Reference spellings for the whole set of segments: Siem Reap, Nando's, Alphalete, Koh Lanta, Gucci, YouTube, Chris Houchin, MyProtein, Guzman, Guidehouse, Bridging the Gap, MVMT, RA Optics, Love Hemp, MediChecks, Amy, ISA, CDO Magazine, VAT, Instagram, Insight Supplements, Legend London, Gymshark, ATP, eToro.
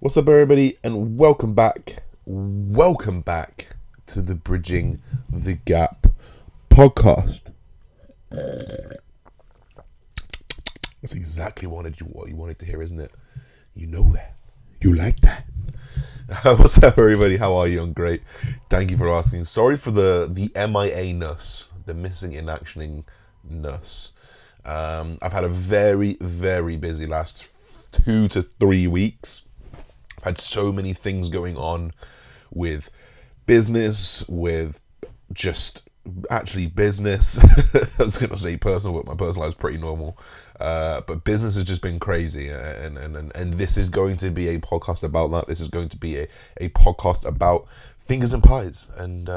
What's up, everybody, and welcome back to the Bridging the Gap podcast. That's exactly what you wanted to hear, isn't it? You know that. You like that. What's up, everybody? How are you? I'm great. Thank you for asking. Sorry for the MIA-ness, the missing in actioning-ness. I've had a very, very busy last 2 to 3 weeks. I've had so many things going on with business, with just actually business. I was going to say personal, but my personal life is pretty normal. But business has just been crazy. And this is going to be a podcast about that. This is going to be a podcast about fingers and pies and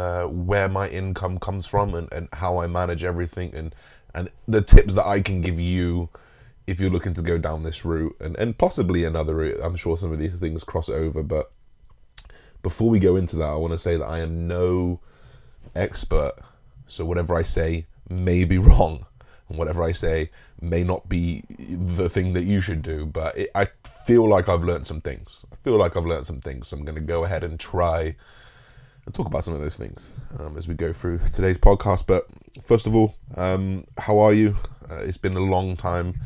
where my income comes from and how I manage everything and the tips that I can give you if you're looking to go down this route and possibly another route. I'm sure some of these things cross over, but before we go into that, I want to say that I am no expert, so whatever I say may be wrong, and whatever I say may not be the thing that you should do, but I feel like I've learned some things. So I'm going to go ahead and try and talk about some of those things as we go through today's podcast. But first of all, how are you? It's been a long time.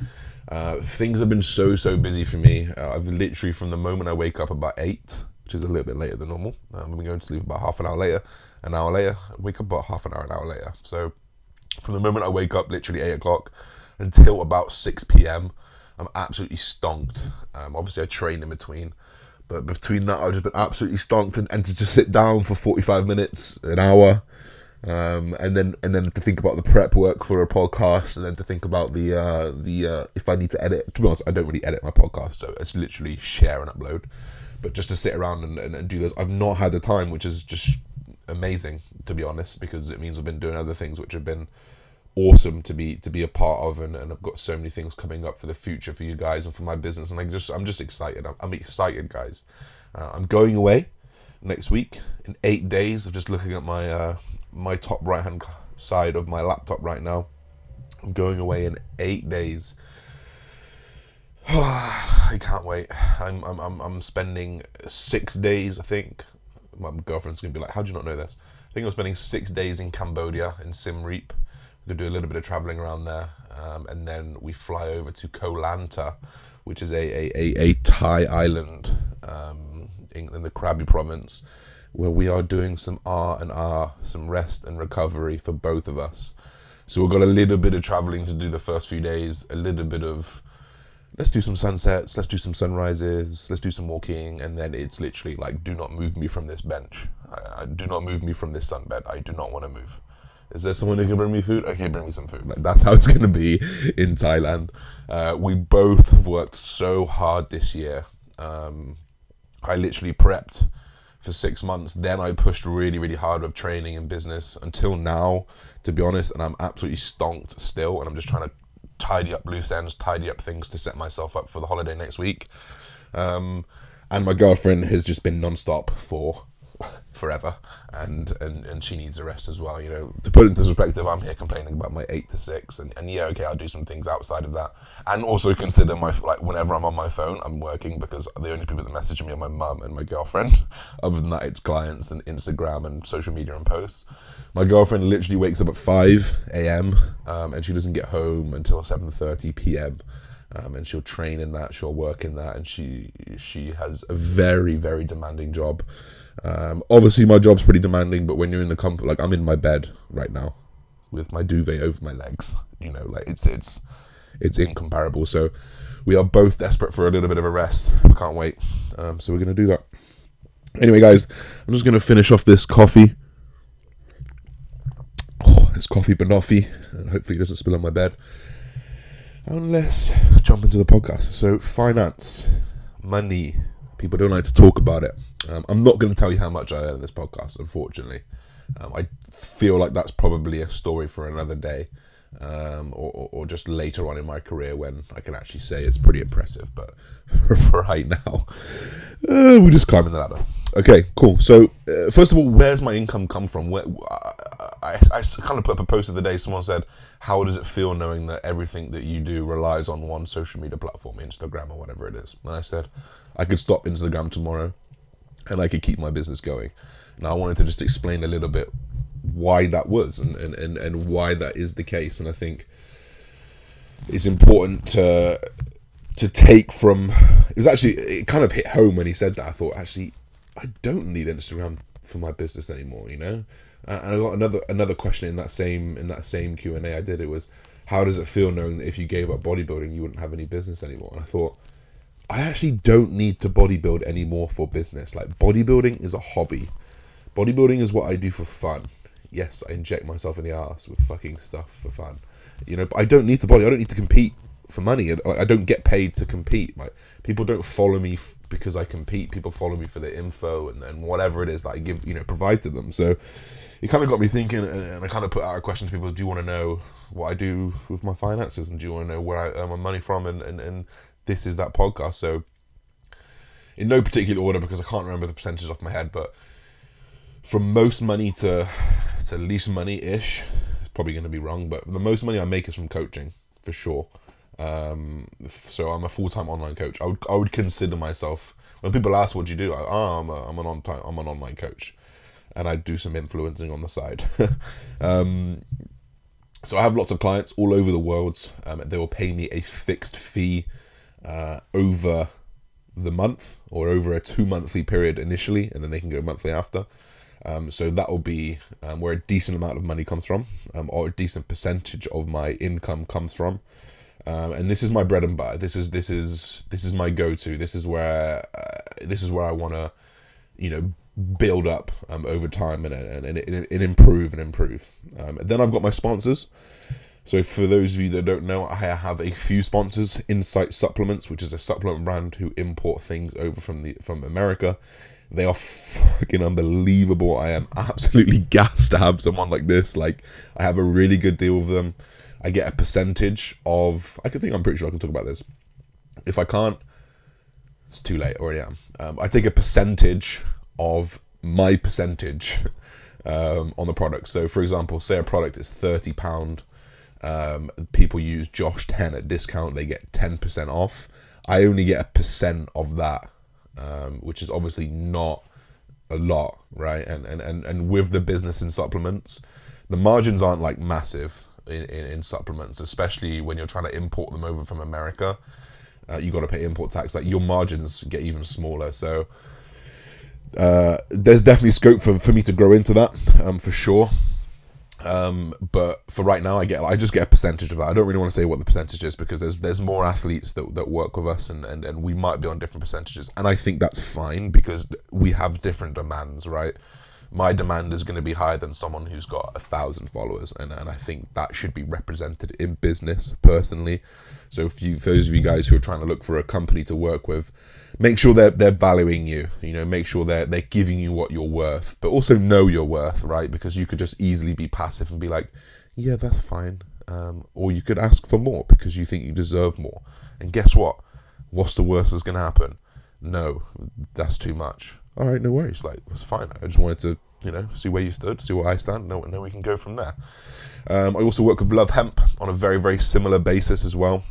Things have been so busy for me. I've literally, from the moment I wake up about 8, which is a little bit later than normal, I'm going to sleep about an hour later, wake up about an hour later. So from the moment I wake up, literally 8 o'clock, until about 6 p.m, I'm absolutely stonked. Obviously I train in between, but between that I've just been absolutely stonked, and to just sit down for 45 minutes, an hour, and then to think about the prep work for a podcast, and then to think about the if I need to edit. To be honest, I don't really edit my podcast, so it's literally share and upload. But just to sit around and do this, I've not had the time, which is just amazing, to be honest, because it means I've been doing other things which have been awesome to be a part of, and I've got so many things coming up for the future for you guys and for my business, and I'm just excited. I'm excited, guys. I'm going away next week in 8 days. I'm just looking at my my top right hand side of my laptop right now. I'm going away in 8 days. I can't wait. I'm spending 6 days, I think. My girlfriend's gonna be like, "How do you not know this?" I think I'm spending 6 days in Cambodia in Siem Reap. We'll do a little bit of traveling around there, and then we fly over to Koh Lanta, which is a Thai island in the Krabi province, where we are doing some R&R, some rest and recovery for both of us. So we've got a little bit of traveling to do the first few days, a little bit of let's do some sunsets, let's do some sunrises, let's do some walking, and then it's literally like, do not move me from this bench. I do not move me from this sunbed. I do not want to move. Is there someone who can bring me food? Okay, bring me some food. Like, that's how it's going to be in Thailand. We both have worked so hard this year. I literally prepped for 6 months. Then I pushed really, really hard with training and business until now, to be honest. And I'm absolutely stonked still. And I'm just trying to tidy up loose ends, tidy up things to set myself up for the holiday next week. And my girlfriend has just been nonstop for forever, and she needs a rest as well, you know. To put it into perspective, I'm here complaining about my 8 to 6, and yeah, okay, I'll do some things outside of that, and also consider my, like, whenever I'm on my phone, I'm working, because the only people that message me are my mum and my girlfriend. Other than that, it's clients and Instagram and social media and posts. My girlfriend literally wakes up at 5 a.m, and she doesn't get home until 7:30 p.m. And she'll train in that, she'll work in that, and she has a very, very demanding job. Obviously my job's pretty demanding, but when you're in the comfort, like I'm in my bed right now with my duvet over my legs, you know, like it's incomparable. So we are both desperate for a little bit of a rest. We can't wait. So we're going to do that. Anyway, guys, I'm just going to finish off this coffee. Oh, it's coffee banoffee, and hopefully it doesn't spill on my bed. And let's jump into the podcast. So finance, money. People don't like to talk about it. I'm not going to tell you how much I earn in this podcast, unfortunately. I feel like that's probably a story for another day, or just later on in my career when I can actually say it's pretty impressive. But for right now, we're just climbing the ladder. Okay, cool. So first of all, where's my income come from? I kind of put up a post of the day. Someone said, how does it feel knowing that everything that you do relies on one social media platform, Instagram or whatever it is? And I said, I could stop Instagram tomorrow and I could keep my business going. And I wanted to just explain a little bit why that was and why that is the case. And I think it's important to take from... It was actually... It kind of hit home when he said that. I thought, actually, I don't need Instagram for my business anymore, you know? And I got another question in that same Q&A I did. It was, how does it feel knowing that if you gave up bodybuilding, you wouldn't have any business anymore? And I thought, I actually don't need to bodybuild anymore for business. Like, bodybuilding is a hobby. Bodybuilding is what I do for fun. Yes, I inject myself in the ass with fucking stuff for fun. You know, but I don't need to I don't need to compete for money. I don't get paid to compete. Like, people don't follow me because I compete. People follow me for the info and then whatever it is that I give, provide to them. So it kind of got me thinking, and I kind of put out a question to people: do you want to know what I do with my finances, and do you want to know where I earn my money from? And this is that podcast. So in no particular order, because I can't remember the percentage off my head, but from most money to least money ish, it's probably going to be wrong, but the most money I make is from coaching for sure. So I'm a full-time online coach. I would consider myself, when people ask what do you do, I'm an online coach, and I do some influencing on the side. So I have lots of clients all over the world. They will pay me a fixed fee over the month, or over a 2-monthly period initially, and then they can go monthly after. So that will be where a decent amount of money comes from, or a decent percentage of my income comes from. And this is my bread and butter. This is my go-to. This is where I want to, build up over time and improve. And then I've got my sponsors. So for those of you that don't know, I have a few sponsors. Insight Supplements, which is a supplement brand who import things over from America. They are fucking unbelievable. I am absolutely gassed to have someone like this. Like, I have a really good deal with them. I get a percentage of... I'm pretty sure I can talk about this. If I can't, it's too late. I already am. I take a percentage of my percentage on the product. So, for example, say a product is £30. People use Josh 10 at discount. They get 10% off. I only get a percent of that, which is obviously not a lot, right? And with the business in supplements, the margins aren't like massive. In supplements, especially when you're trying to import them over from America, you got to pay import tax. Like, your margins get even smaller. So there's definitely scope for me to grow into that, for sure. But for right now, I just get a percentage of that. I don't really want to say what the percentage is, because there's more athletes that work with us, and we might be on different percentages, and I think that's fine, because we have different demands, right? My demand is going to be higher than someone who's got 1,000 followers, and I think that should be represented in business, personally. So for those of you guys who are trying to look for a company to work with, make sure they're valuing you, make sure they're giving you what you're worth, but also know your worth, right? Because you could just easily be passive and be like, yeah, that's fine. Or you could ask for more because you think you deserve more. And guess what? What's the worst that's going to happen? No, that's too much. All right, no worries. Like, that's fine. I just wanted to, see where you stood, see where I stand, and then we can go from there. I also work with Love Hemp on a very, very similar basis as well.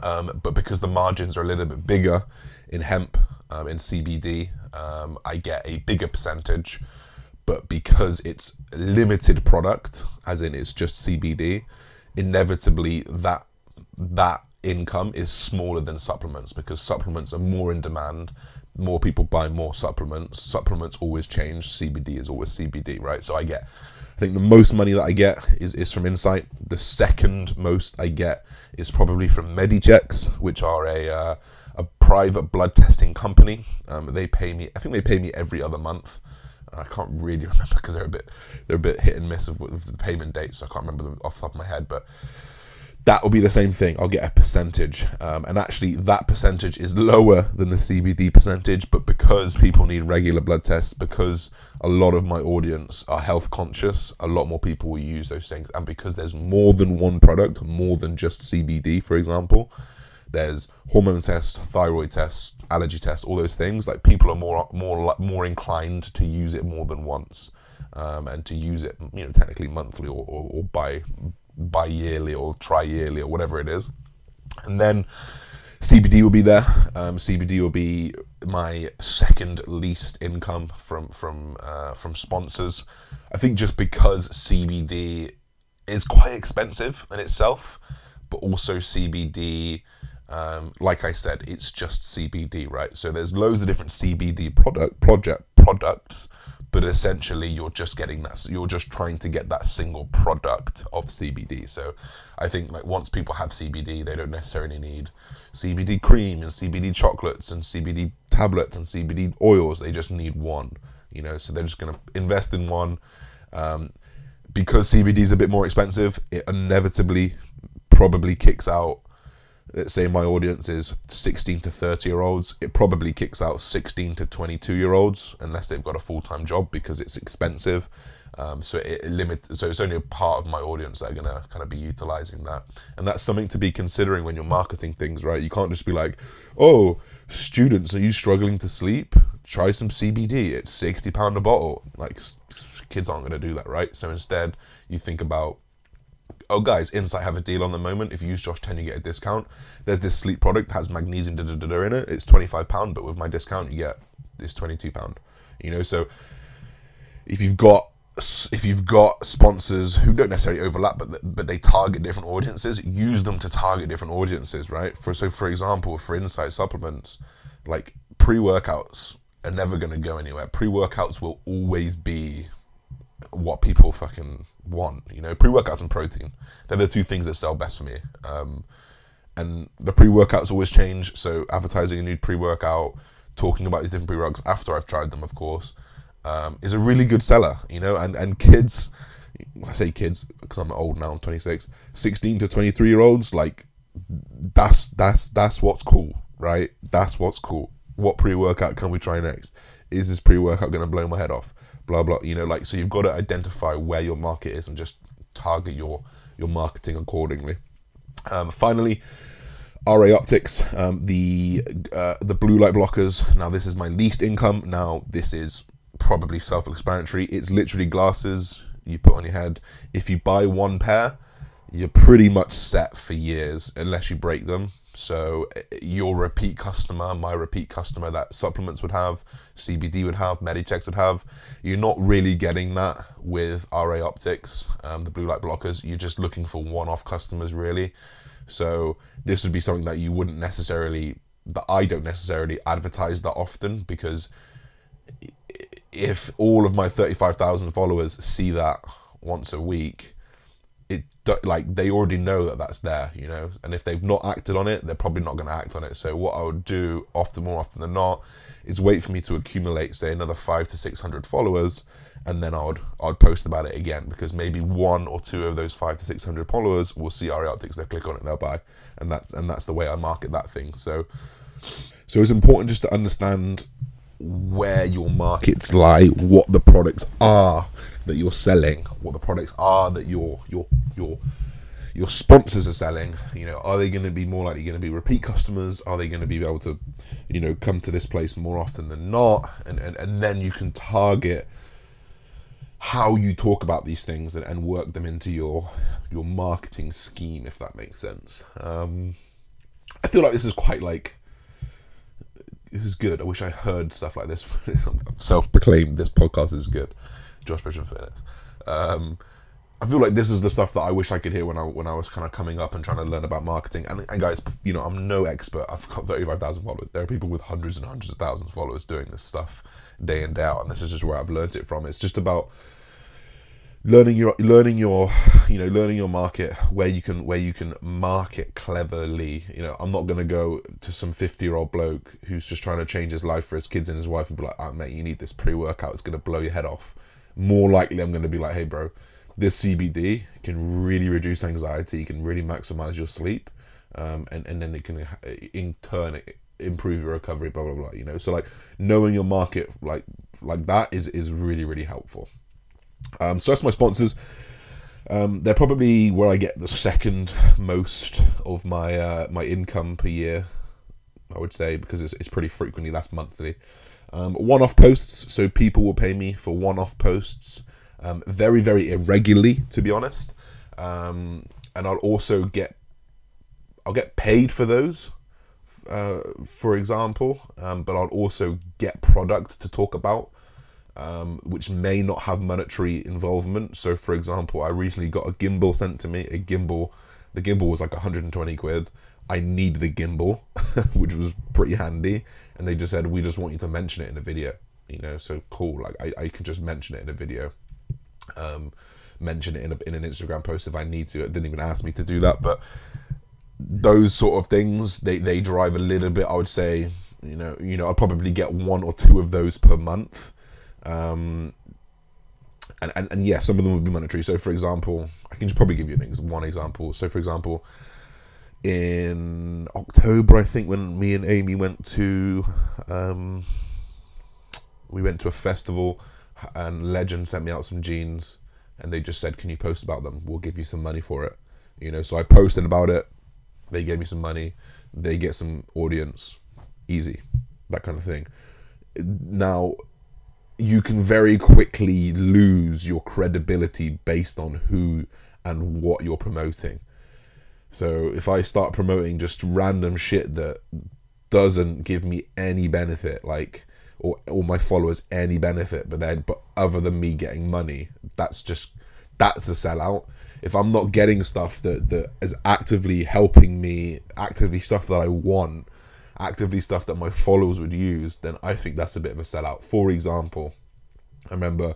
But because the margins are a little bit bigger in hemp, in CBD, I get a bigger percentage. But because it's limited product, as in it's just CBD, inevitably that income is smaller than supplements, because supplements are more in demand. More people buy more supplements. Supplements always change. CBD is always CBD, right? So I think the most money that I get is from Insight. The second most I get is probably from MediChecks, which are a private blood testing company. They pay me every other month. I can't really remember, because they're a bit hit and miss with the payment dates. So I can't remember them off the top of my head, but that will be the same thing. I'll get a percentage. And actually, that percentage is lower than the CBD percentage, but because people need regular blood tests, because a lot of my audience are health conscious, a lot more people will use those things. And because there's more than one product, more than just CBD, for example, there's hormone tests, thyroid tests, allergy tests, all those things. Like, people are more inclined to use it more than once, and to use it, technically monthly or bi-yearly or tri-yearly or whatever it is. And then CBD will be there. CBD will be my second least income from sponsors. I think just because CBD is quite expensive in itself, but also CBD, like I said, it's just CBD, right? So there's loads of different CBD products, but essentially you're just getting that. You're just trying to get that single product of CBD. So I think like once people have CBD, they don't necessarily need CBD cream and CBD chocolates and CBD tablets and CBD oils. They just need one, you know. So they're just going to invest in one. Because CBD is a bit more expensive, it inevitably probably kicks out, let's say my audience is 16 to 30-year-olds, it probably kicks out 16 to 22-year-olds unless they've got a full-time job because it's expensive. So it's only a part of my audience that are going to kind of be utilizing that. And that's something to be considering when you're marketing things, right? You can't just be like, oh, students, are you struggling to sleep? Try some CBD. It's £60 a bottle. Like, kids aren't going to do that, right? So instead, you think about, oh, guys, Insight have a deal on the moment. If you use Josh 10, you get a discount. There's this sleep product that has magnesium in it. It's £25, but with my discount, you get this £22. You know, so if you've got sponsors who don't necessarily overlap, but they target different audiences, use them to target different audiences, right? For example, for Insight supplements, like pre-workouts are never going to go anywhere. Pre-workouts will always be what people fucking want, you know. Pre-workouts and protein, they're the two things that sell best for me. And the pre-workouts always change, so advertising a new pre-workout, talking about these different pre-workouts after I've tried them, of course, is a really good seller, you know. And kids, I say kids because I'm old now, I'm 26, 16 to 23-year-olds, like, that's what's cool, right? That's what's cool. What pre-workout can we try next? Is this pre-workout going to blow my head off? Blah, blah, you know, like, so you've got to identify where your market is and just target your marketing accordingly. Finally, RA Optics, the blue light blockers. Now, this is my least income. Now, this is probably self-explanatory. It's literally glasses you put on your head. If you buy one pair, you're pretty much set for years unless you break them. So your repeat customer, my repeat customer that supplements would have, CBD would have, MediChecks would have, you're not really getting that with RA Optics, the blue light blockers. You're just looking for one-off customers, really. So this would be something that you wouldn't necessarily, that I don't necessarily advertise that often, because if all of my 35,000 followers see that once a week, it, like, they already know that that's there, you know. And if they've not acted on it, they're probably not going to act on it. So what I would do more often than not is wait for me to accumulate, say, another 500 to 600 followers, and then I'd post about it again, because maybe one or two of those 500 to 600 followers will see RA Optics, they'll click on it, they'll buy, and that's the way I market that thing. So it's important just to understand where your markets lie, what the products are that you're selling, what the products are that your sponsors are selling. You know, are they going to be more likely going to be repeat customers? Are they going to be able to, you know, come to this place more often than not? And then you can target how you talk about these things and work them into your marketing scheme, if that makes sense. I feel like this is quite like, this is good. I wish I heard stuff like this. I'm self-proclaimed, this podcast is good. Josh Bridgman Fitness. I feel like this is the stuff that I wish I could hear when I was kind of coming up and trying to learn about marketing. And guys, you know, I'm no expert. I've got 35,000 followers. There are people with hundreds and hundreds of thousands of followers doing this stuff day in, day out. And this is just where I've learned it from. It's just about learning your market, where you can market cleverly. You know, I'm not gonna go to some 50-year-old bloke who's just trying to change his life for his kids and his wife and be like, "Ah, mate, you need this pre-workout. It's gonna blow your head off." More likely, I'm gonna be like, "Hey, bro, this CBD can really reduce anxiety. You can really maximize your sleep, and then it can in turn improve your recovery." Blah blah blah. You know, so like knowing your market like that is really, really helpful. So that's my sponsors. They're probably where I get the second most of my my income per year, I would say, because it's pretty frequently, that's monthly. One-off posts, so people will pay me for one-off posts, very, very irregularly, to be honest. And I'll get paid for those for example, but I'll also get product to talk about, which may not have monetary involvement. So for example, I recently got a gimbal sent to me, the gimbal was like 120 quid. I need the gimbal, which was pretty handy. And they just said, we just want you to mention it in a video, you know, so cool. Like I could just mention it in a video, mention it in an Instagram post if I need to. It didn't even ask me to do that, but those sort of things, they drive a little bit, I would say, you know, I'll probably get 1 or 2 of those per month. And yeah, some of them would be monetary. So for example, I can just probably give you one example. So for example, in October, I think, when me and Amy went to a festival, and Legend sent me out some jeans, and they just said, can you post about them? We'll give you some money for it. You know, so I posted about it. They gave me some money. They get some audience, easy, that kind of thing. Now, you can very quickly lose your credibility based on who and what you're promoting. So if I start promoting just random shit that doesn't give me any benefit, like, or my followers any benefit, but other than me getting money, that's a sellout. If I'm not getting stuff that is actively helping me, actively stuff that I want, actively stuff that my followers would use, then I think that's a bit of a sellout. For example, I remember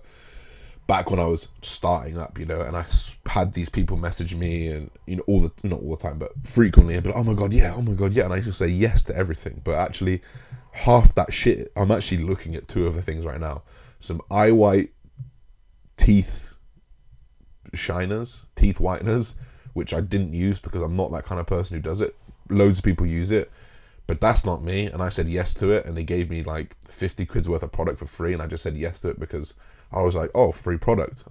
back when I was starting up, you know, and I had these people message me, and, you know, not all the time, but frequently, and be like, oh my God, yeah. And I just say yes to everything. But actually, half that shit, I'm actually looking at 2 of the things right now. Some eye white teeth shiners, teeth whiteners, which I didn't use because I'm not that kind of person who does it. Loads of people use it, but that's not me. And I said yes to it, and they gave me like 50 quid's worth of product for free, and I just said yes to it because I was like, oh, free product,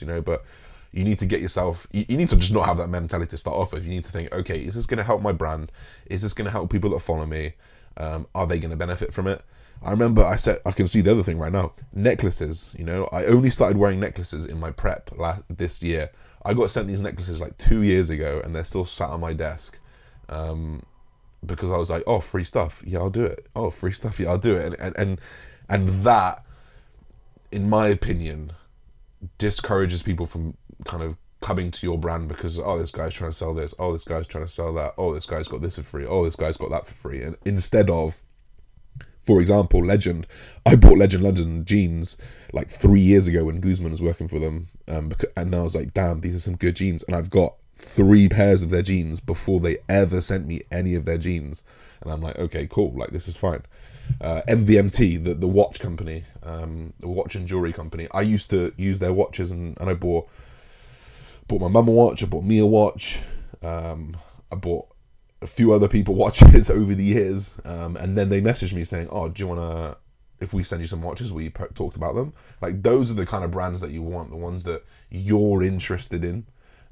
you know. But you need to get yourself, you need to just not have that mentality to start off with. You need to think, okay, is this going to help my brand? Is this going to help people that follow me? Are they going to benefit from it? I remember I said, I can see the other thing right now, necklaces, you know. I only started wearing necklaces in my prep this year. I got sent these necklaces like 2 years ago, and they're still sat on my desk, because I was like, oh, free stuff, yeah, I'll do it. Oh, free stuff, yeah, I'll do it. And that, in my opinion, discourages people from kind of coming to your brand because, oh, this guy's trying to sell this, oh, this guy's trying to sell that, oh, this guy's got this for free, oh, this guy's got that for free. And instead of, for example, Legend, I bought Legend London jeans like 3 years ago when Guzman was working for them, and I was like, damn, these are some good jeans. And I've got 3 pairs of their jeans before they ever sent me any of their jeans, and I'm like, okay, cool, like, this is fine. MVMT, the watch company, the watch and jewelry company, I used to use their watches, and I bought my mum a watch, I bought me a watch, I bought a few other people watches over the years, and then they messaged me saying, oh, do you want to, if we send you some watches, we talked about them. Like, those are the kind of brands that you want, the ones that you're interested in,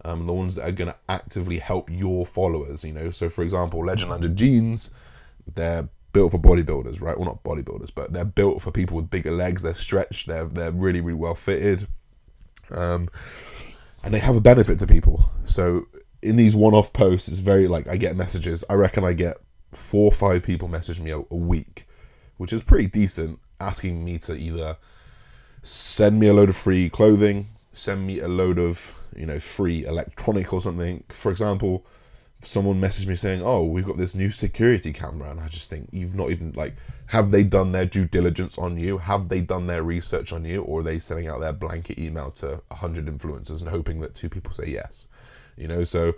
the ones that are going to actively help your followers, you know. So for example, Legend London jeans, they're built for bodybuilders, right? Well, not bodybuilders, but they're built for people with bigger legs. They're stretched, they're really, really well fitted, and they have a benefit to people. So in these one-off posts, it's very, like, I get messages, I reckon I get 4 or 5 people message me a week, which is pretty decent, asking me to either send me a load of free clothing, send me a load of, you know, free electronic or something. For example, someone messaged me saying, oh, we've got this new security camera, and I just think, you've not even, like, have they done their due diligence on you? Have they done their research on you? Or are they sending out their blanket email to 100 influencers and hoping that 2 people say yes? You know, so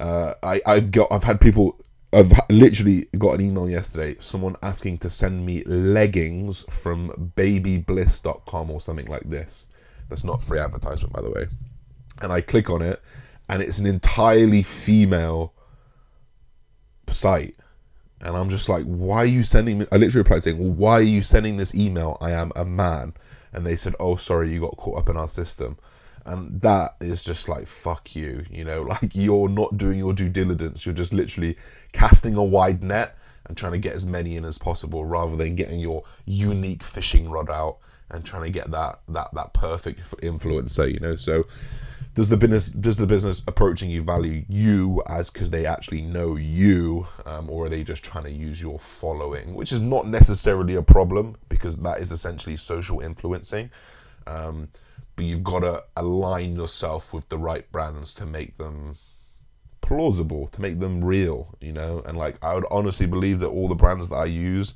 I've literally got an email yesterday, someone asking to send me leggings from babybliss.com or something like this. That's not free advertisement, by the way. And I click on it, and it's an entirely female site. And I'm just like, why are you sending me? I literally replied saying, well, why are you sending this email? I am a man. And they said, oh, sorry, you got caught up in our system. And that is just like, fuck you. You know, like, you're not doing your due diligence. You're just literally casting a wide net and trying to get as many in as possible, rather than getting your unique fishing rod out and trying to get that perfect influencer, you know. So Does the business approaching you value you as because they actually know you, or are they just trying to use your following? Which is not necessarily a problem, because that is essentially social influencing. But you've got to align yourself with the right brands to make them plausible, to make them real, you know? And like, I would honestly believe that all the brands that I use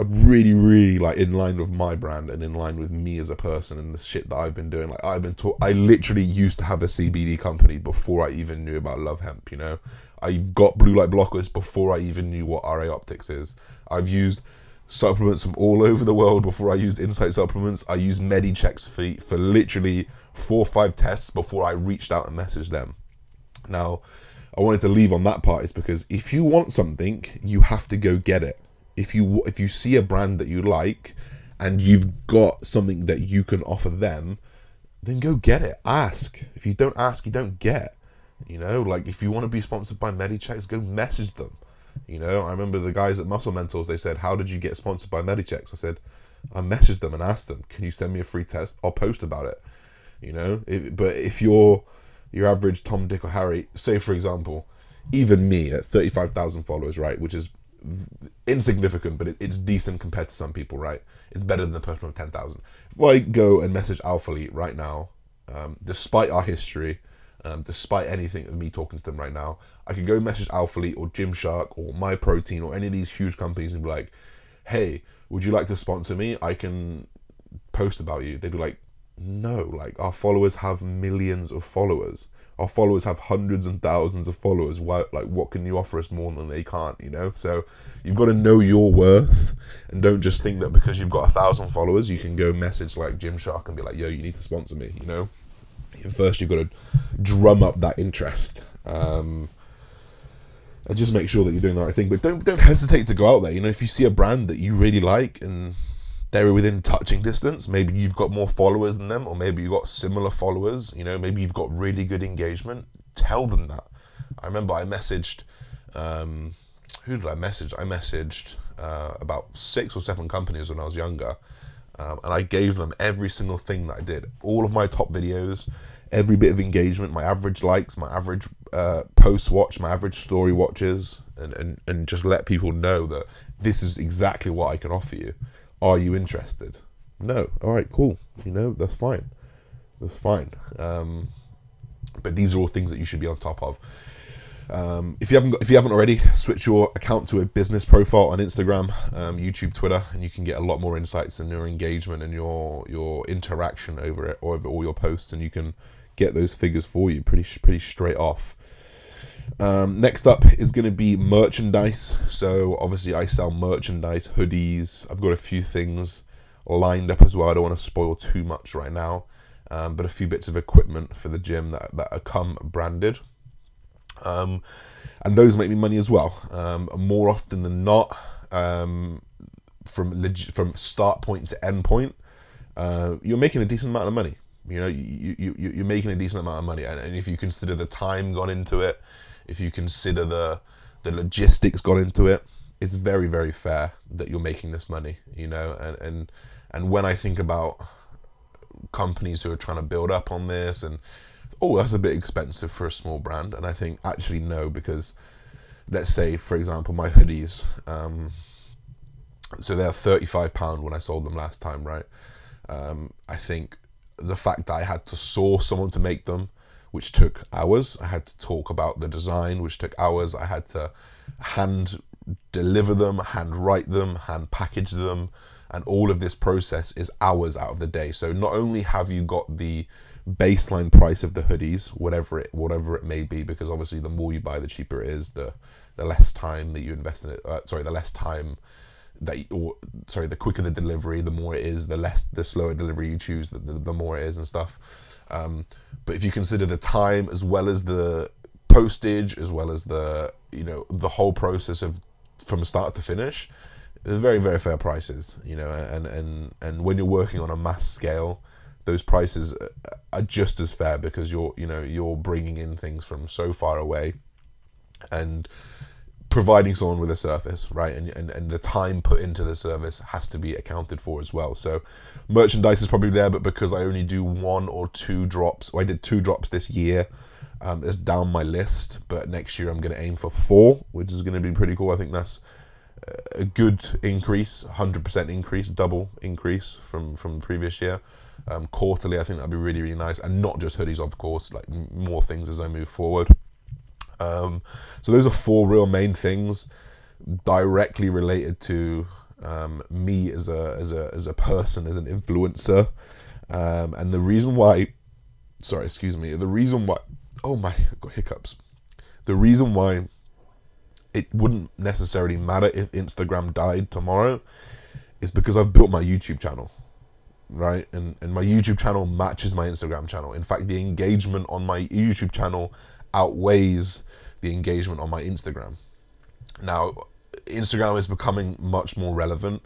are really, really like in line with my brand and in line with me as a person and the shit that I've been doing. Like, I literally used to have a CBD company before I even knew about Love Hemp, you know? I've got blue light blockers before I even knew what RA Optics is. I've used supplements from all over the world before I used Insight Supplements. I used MediChecks for literally 4 or 5 tests before I reached out and messaged them. Now, I wanted to leave on that part is because if you want something, you have to go get it. If you see a brand that you like and you've got something that you can offer them, then go get it. Ask. If you don't ask, you don't get. You know, like if you want to be sponsored by MediChecks, go message them. You know, I remember the guys at Muscle Mentors, they said, how did you get sponsored by MediChecks? I said, I messaged them and asked them, can you send me a free test? I'll post about it. You know, but if you're your average Tom, Dick or Harry, say for example, even me at 35,000 followers, right, which is insignificant, but it's decent compared to some people, right? It's better than the person with 10,000. If I go and message Alphalete right now, despite our history, despite anything of me talking to them right now, I could go message Alphalete or Gymshark or MyProtein or any of these huge companies and be like, hey, would you like to sponsor me? I can post about you. They'd be like, no, like our followers have millions of followers. Our followers have hundreds and thousands of followers. Why, like, what can you offer us more than they can't, you know? So you've got to know your worth and don't just think that because you've got 1,000 followers, you can go message like Gymshark and be like, yo, you need to sponsor me, you know? First, you've got to drum up that interest. And just make sure that you're doing the right thing. But don't hesitate to go out there. You know, if you see a brand that you really like and they're within touching distance, maybe you've got more followers than them, or maybe you've got similar followers, you know, maybe you've got really good engagement, tell them that. I remember I messaged, who did I message? I messaged about 6 or 7 companies when I was younger, and I gave them every single thing that I did. All of my top videos, every bit of engagement, my average likes, my average post watch, my average story watches, and just let people know that this is exactly what I can offer you. Are you interested? No. All right, cool. You know, that's fine. That's fine. But these are all things that you should be on top of. If you haven't already, switch your account to a business profile on Instagram, YouTube, Twitter, and you can get a lot more insights in your engagement and your interaction over it, or over all your posts, and you can get those figures for you pretty straight off. Next up is going to be merchandise. So obviously I sell merchandise, hoodies. I've got a few things lined up as well. I don't want to spoil too much right now, but a few bits of equipment for the gym that are come branded. And those make me money as well. More often than not, from start point to end point, you're making a decent amount of money. You know, you're making a decent amount of money. And if you consider the time gone into it, if you consider the logistics gone into it, it's very, very fair that you're making this money, you know? And when I think about companies who are trying to build up on this and, oh, that's a bit expensive for a small brand. And I think, actually, no, because let's say, for example, my hoodies, so they're £35 when I sold them last time, right? I think the fact that I had to source someone to make them, which took hours, I had to talk about the design, which took hours, I had to hand deliver them, hand write them, hand package them, and all of this process is hours out of the day. So not only have you got the baseline price of the hoodies, whatever it may be, because obviously the more you buy, the cheaper it is, the less time that you invest in it, the quicker the delivery, the more it is, the slower delivery you choose, the more it is and stuff. But if you consider the time as well as the postage, as well as the whole process of from start to finish, there's very, very fair prices, you know, and when you're working on a mass scale, those prices are just as fair because you're bringing in things from so far away and providing someone with a service, right? And the time put into the service has to be accounted for as well. So merchandise is probably there, but because I only do one or two drops, or I did two drops this year, it's down my list, but next year I'm going to aim for 4, which is going to be pretty cool. I think that's a good increase, 100% increase, double increase from the previous year. Quarterly, I think that'd be really, really nice. And not just hoodies, of course, like more things as I move forward. So those are 4 real main things directly related to me as a person, as an influencer. And the reason why, sorry, excuse me, the reason why, oh my, I've got hiccups. The reason why it wouldn't necessarily matter if Instagram died tomorrow is because I've built my YouTube channel, right? And my YouTube channel matches my Instagram channel. In fact, the engagement on my YouTube channel outweighs the engagement on my Instagram. Now, Instagram is becoming much more relevant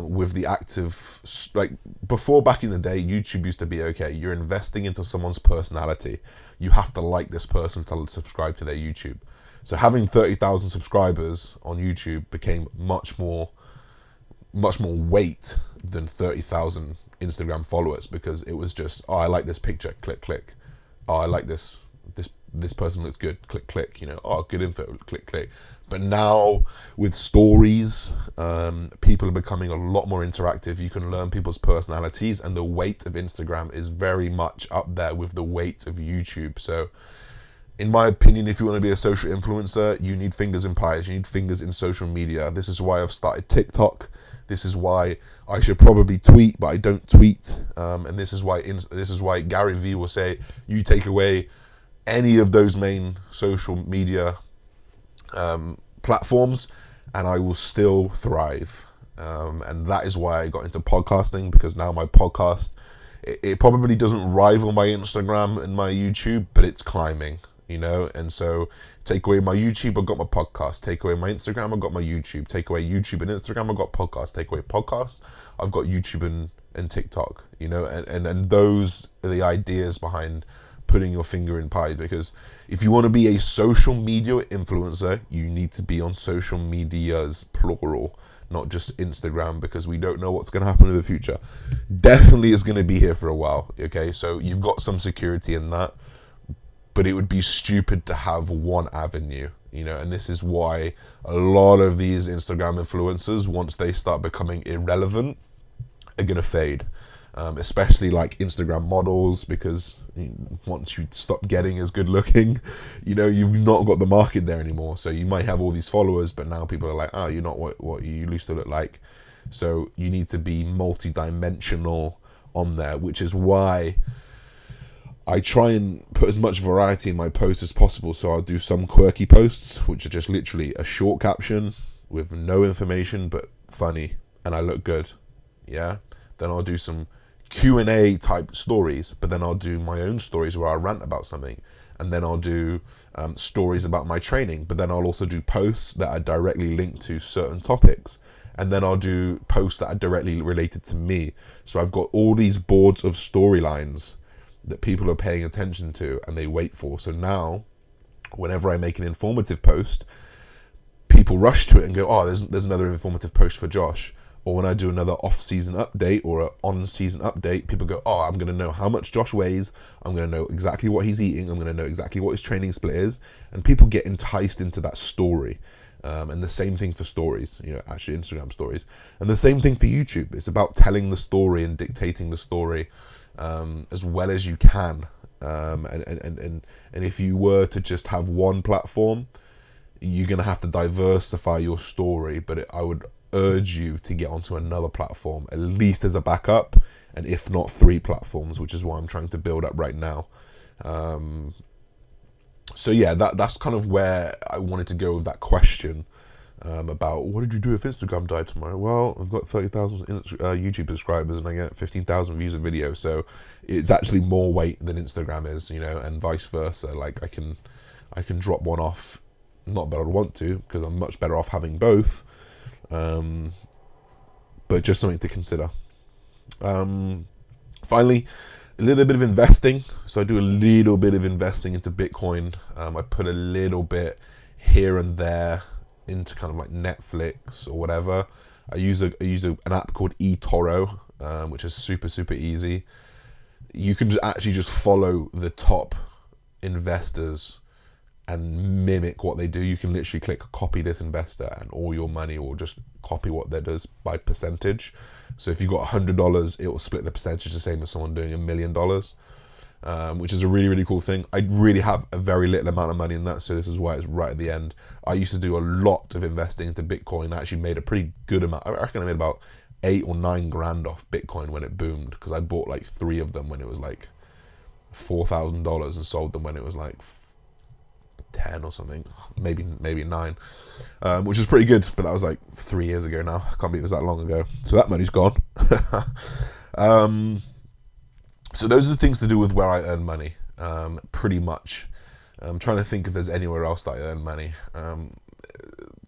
with the active, like before back in the day, YouTube used to be, okay, you're investing into someone's personality. You have to like this person to subscribe to their YouTube. So having 30,000 subscribers on YouTube became much more weight than 30,000 Instagram followers, because it was just, oh, I like this picture, click, click. Oh, I like this person looks good, click, click, you know, oh, good info, click, click. But now with stories, people are becoming a lot more interactive. You can learn people's personalities, and the weight of Instagram is very much up there with the weight of YouTube. So in my opinion, if you want to be a social influencer, you need fingers in pies, you need fingers in social media. This is why I've started TikTok. This is why I should probably tweet, but I don't tweet. And this is why Gary Vee will say, you take away any of those main social media platforms and I will still thrive. And that is why I got into podcasting, because now my podcast, it probably doesn't rival my Instagram and my YouTube, but it's climbing, you know? And so take away my YouTube, I got my podcast. Take away my Instagram, I got my YouTube. Take away YouTube and Instagram, I got podcast. Take away podcast, I've got YouTube and TikTok, you know? And those are the ideas behind putting your finger in pie, because if you want to be a social media influencer, you need to be on social medias, plural, not just Instagram, because we don't know what's going to happen in the future. Definitely is going to be here for a while, okay? So you've got some security in that, but it would be stupid to have one avenue, you know? And this is why a lot of these Instagram influencers, once they start becoming irrelevant, are going to fade. Especially like Instagram models, because once you stop getting as good looking, you know, you've not got the market there anymore. So you might have all these followers, but now people are like, oh, you're not what you used to look like. So you need to be multi-dimensional on there, which is why I try and put as much variety in my posts as possible. So I'll do some quirky posts, which are just literally a short caption with no information, but funny, and I look good, yeah? Then I'll do some Q&A type stories, but then I'll do my own stories where I rant about something, and then I'll do stories about my training, but then I'll also do posts that are directly linked to certain topics, and then I'll do posts that are directly related to me. So I've got all these boards of storylines that people are paying attention to and they wait for. So now, whenever I make an informative post, people rush to it and go, oh, there's another informative post for Josh. Or when I do another off-season update or an on-season update, people go, oh, I'm going to know how much Josh weighs. I'm going to know exactly what he's eating. I'm going to know exactly what his training split is. And people get enticed into that story. And the same thing for stories, you know, actually Instagram stories. And the same thing for YouTube. It's about telling the story and dictating the story as well as you can. And if you were to just have one platform, you're going to have to diversify your story. But I would urge you to get onto another platform, at least as a backup, and if not 3 platforms, which is what I'm trying to build up right now. So yeah, that's kind of where I wanted to go with that question about what did you do if Instagram died tomorrow? Well, I've got 30,000 YouTube subscribers and I get 15,000 views a video, so it's actually more weight than Instagram is, you know, and vice versa. Like I can drop one off, not that I'd want to, because I'm much better off having both. But just something to consider. Finally, a little bit of investing. So I do a little bit of investing into Bitcoin. I put a little bit here and there into kind of like Netflix or whatever, I use an app called eToro, which is super easy. You can actually just follow the top investors and mimic what they do. You can literally click copy this investor and all your money will just copy what they does by percentage. So if you got $100, it will split the percentage the same as someone doing $1 million, which is a really cool thing. I really have a very little amount of money in that, so this is why it's right at the end. I used to do a lot of investing into Bitcoin. I actually made a pretty good amount. I reckon I made about 8 or 9 grand off Bitcoin when it boomed, because I bought like 3 of them when it was like $4,000 and sold them when it was like 10 or something, maybe 9, which is pretty good. But that was like 3 years ago now. I can't believe it was that long ago. So that money's gone. So those are the things to do with where I earn money, pretty much. I'm trying to think if there's anywhere else that I earn money.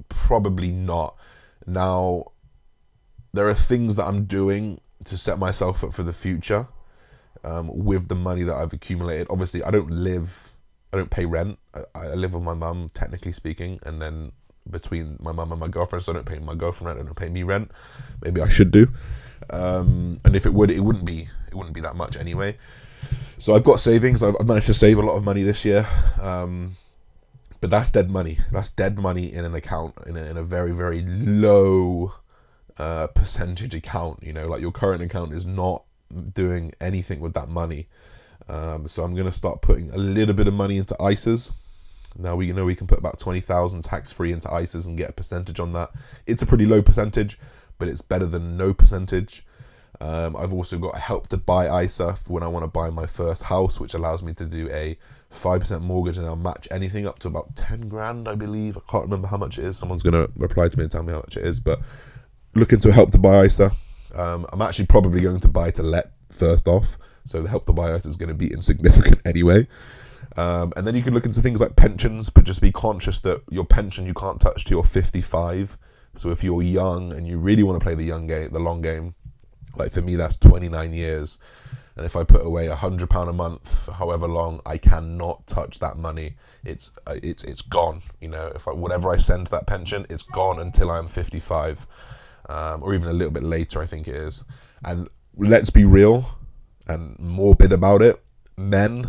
Probably not. Now, there are things that I'm doing to set myself up for the future with the money that I've accumulated. Obviously, I don't pay rent. I live with my mum, technically speaking, and then between my mum and my girlfriend, so I don't pay my girlfriend rent, I don't pay me rent. Maybe I should do. And if it would, it wouldn't be that much anyway. So I've got savings. I've managed to save a lot of money this year, but that's dead money. That's dead money in an account, in a very low percentage account. You know, like your current account is not doing anything with that money. So I'm going to start putting a little bit of money into ISAs. Now we can put about 20,000 tax-free into ISAs and get a percentage on that. It's a pretty low percentage, but it's better than no percentage. I've also got a help to buy ISA for when I want to buy my first house, which allows me to do a 5% mortgage, and I'll match anything up to about 10 grand, I believe. I can't remember how much it is. Someone's going to reply to me and tell me how much it is, but look into a help to buy ISA. I'm actually probably going to buy to let first off, so the help to buy ISA is going to be insignificant anyway. And then you can look into things like pensions, but just be conscious that your pension you can't touch till you're 55. So if you're young and you really want to play the long game, like for me, that's 29 years. And if I put away £100 a month for however long, I cannot touch that money. It's gone. You know, whatever I send to that pension, it's gone until I'm 55, or even a little bit later, I think it is. And let's be real and morbid about it. Men,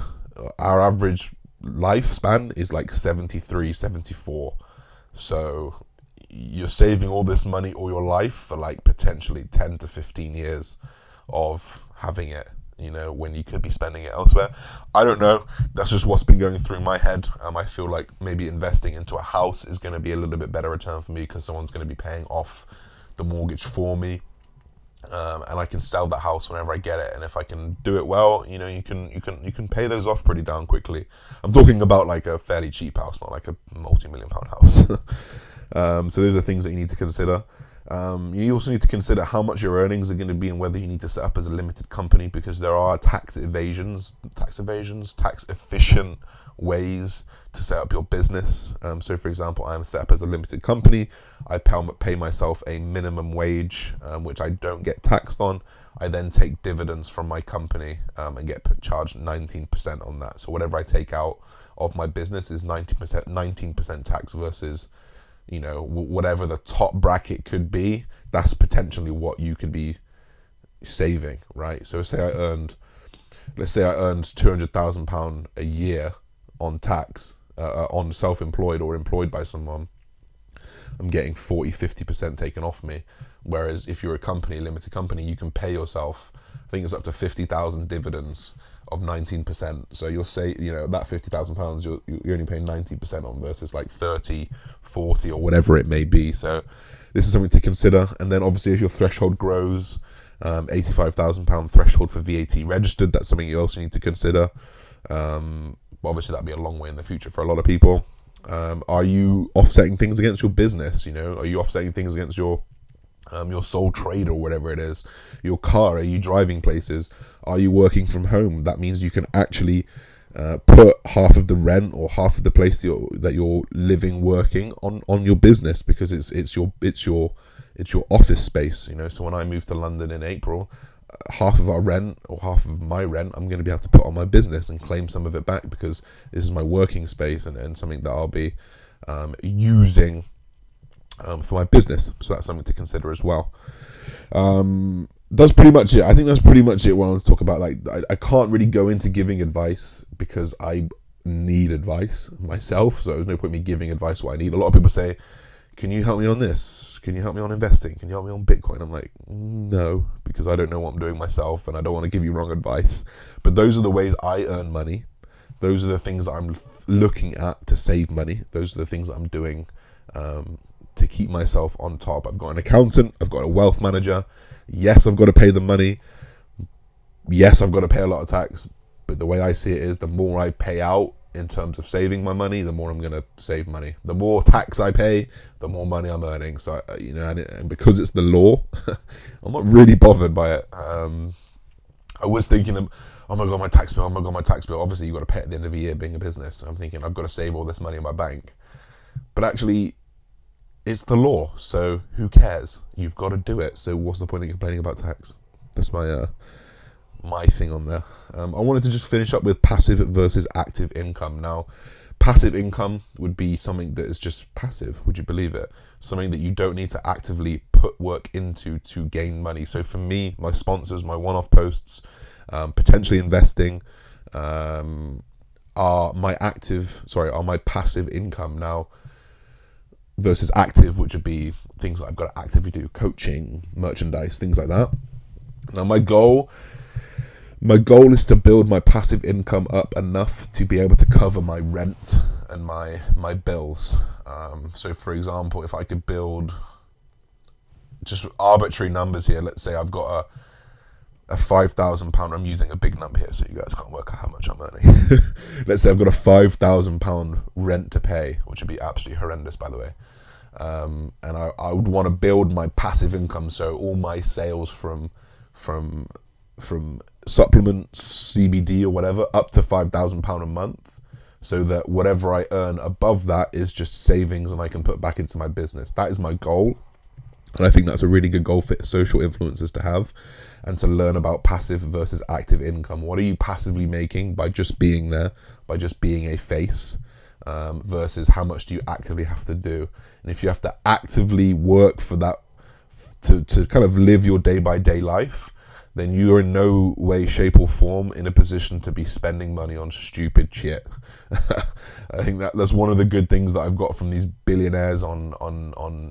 our average lifespan is like 73, 74. So you're saving all this money all your life for like potentially 10 to 15 years of having it, you know, when you could be spending it elsewhere. I don't know. That's just what's been going through my head. I feel like maybe investing into a house is going to be a little bit better return for me, because someone's going to be paying off the mortgage for me. And I can sell that house whenever I get it. And if I can do it well, you know, you can pay those off pretty damn quickly. I'm talking about like a fairly cheap house, not like a multi-million-pound house. So those are things that you need to consider. You also need to consider how much your earnings are going to be and whether you need to set up as a limited company, because there are tax efficient ways to set up your business. So for example, I am set up as a limited company. I pay myself a minimum wage, which I don't get taxed on. I then take dividends from my company and get charged 19% on that. So whatever I take out of my business is 19% tax versus, you know, whatever the top bracket could be. That's potentially what you could be saving, right? So let's say I earned £200,000 a year on tax, on self-employed or employed by someone, I'm getting 50% taken off me. Whereas if you're a company, limited company, you can pay yourself, I think it's up to 50,000 dividends of 19%. So you'll say, you know, that £50,000, you're only paying 19% on versus like 30, 40 or whatever it may be. So this is something to consider. And then obviously as your threshold grows, £85,000 threshold for VAT registered, that's something you also need to consider. Obviously that'd be a long way in the future for a lot of people. Are you offsetting things against your business? You know, are you offsetting things against your sole trade or whatever it is? Your car, are you driving places? Are you working from home? That means you can actually put half of the rent or half of the place that you're living, working on your business, because it's your office space. You know, so when I moved to London in April, half of our rent or half of my rent I'm going to be able to put on my business and claim some of it back, because this is my working space and something that I'll be using for my business. So that's something to consider as well. That's pretty much it. I think that's pretty much it. What I want to talk about, like, I can't really go into giving advice because I need advice myself. So there's no point in me giving advice what I need. A lot of people say, can you help me on this? Can you help me on investing? Can you help me on Bitcoin? I'm like, no, because I don't know what I'm doing myself and I don't want to give you wrong advice. But those are the ways I earn money. Those are the things that I'm looking at to save money. Those are the things that I'm doing to keep myself on top. I've got an accountant. I've got a wealth manager. Yes, I've got to pay the money. Yes, I've got to pay a lot of tax. But the way I see it is the more I pay out, in terms of saving my money, the more I'm going to save money. The more tax I pay, the more money I'm earning. So, you know, and because it's the law, I'm not really bothered by it. I was thinking, oh my God, my tax bill, oh my God, my tax bill. Obviously, you've got to pay at the end of the year being a business. I'm thinking, I've got to save all this money in my bank. But actually, it's the law. So who cares? You've got to do it. So what's the point of complaining about tax? That's my... my thing on there. I wanted to just finish up with passive versus active income. Now, passive income would be something that is just passive, would you believe it? Something that you don't need to actively put work into to gain money. So for me, my sponsors, my one-off posts, potentially investing, are my passive income now versus active, which would be things that I've got to actively do, coaching, merchandise, things like that. Now, my goal is to build my passive income up enough to be able to cover my rent and my bills. So, for example, if I could build just arbitrary numbers here, let's say I've got a £5,000, I'm using a big number here so you guys can't work out how much I'm earning. Let's say I've got a £5,000 rent to pay, which would be absolutely horrendous, by the way. And I would want to build my passive income, so all my sales from supplements, CBD or whatever, up to £5,000 a month, so that whatever I earn above that is just savings and I can put back into my business. That is my goal, and I think that's a really good goal for social influencers to have and to learn about passive versus active income. What are you passively making by just being there, by just being a face, versus how much do you actively have to do? And if you have to actively work for that to kind of live your day-by-day life, then you are in no way, shape, or form in a position to be spending money on stupid shit. I think that's one of the good things that I've got from these billionaires on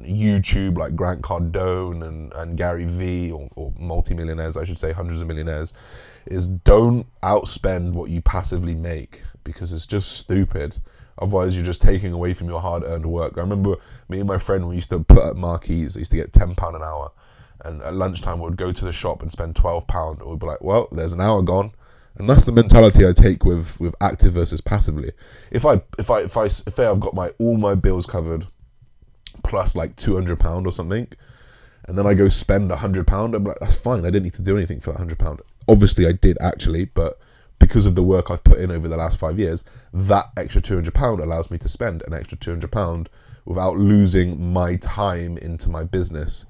YouTube, like Grant Cardone and Gary Vee, or multi-millionaires, I should say, hundreds of millionaires, is don't outspend what you passively make, because it's just stupid. Otherwise, you're just taking away from your hard-earned work. I remember me and my friend, we used to put up marquees. I used to get £10 an hour. And at lunchtime, we'd go to the shop and spend £12. We'd be like, well, there's an hour gone. And that's the mentality I take with active versus passively. If I've got all my bills covered, plus like £200 or something, and then I go spend £100, I'm like, that's fine. I didn't need to do anything for that £100. Obviously, I did actually, but because of the work I've put in over the last 5 years, that extra £200 allows me to spend an extra £200 without losing my time into my business.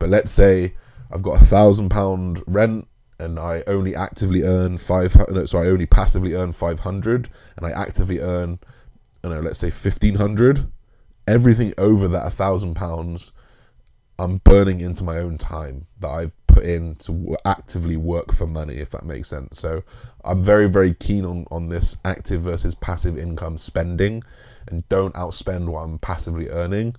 But let's say I've got £1,000 rent and I only passively earn 500, and I actively earn, let's say 1,500. Everything over that £1,000, I'm burning into my own time that I've put in to actively work for money, if that makes sense. So I'm very, very keen on this active versus passive income spending, and don't outspend what I'm passively earning.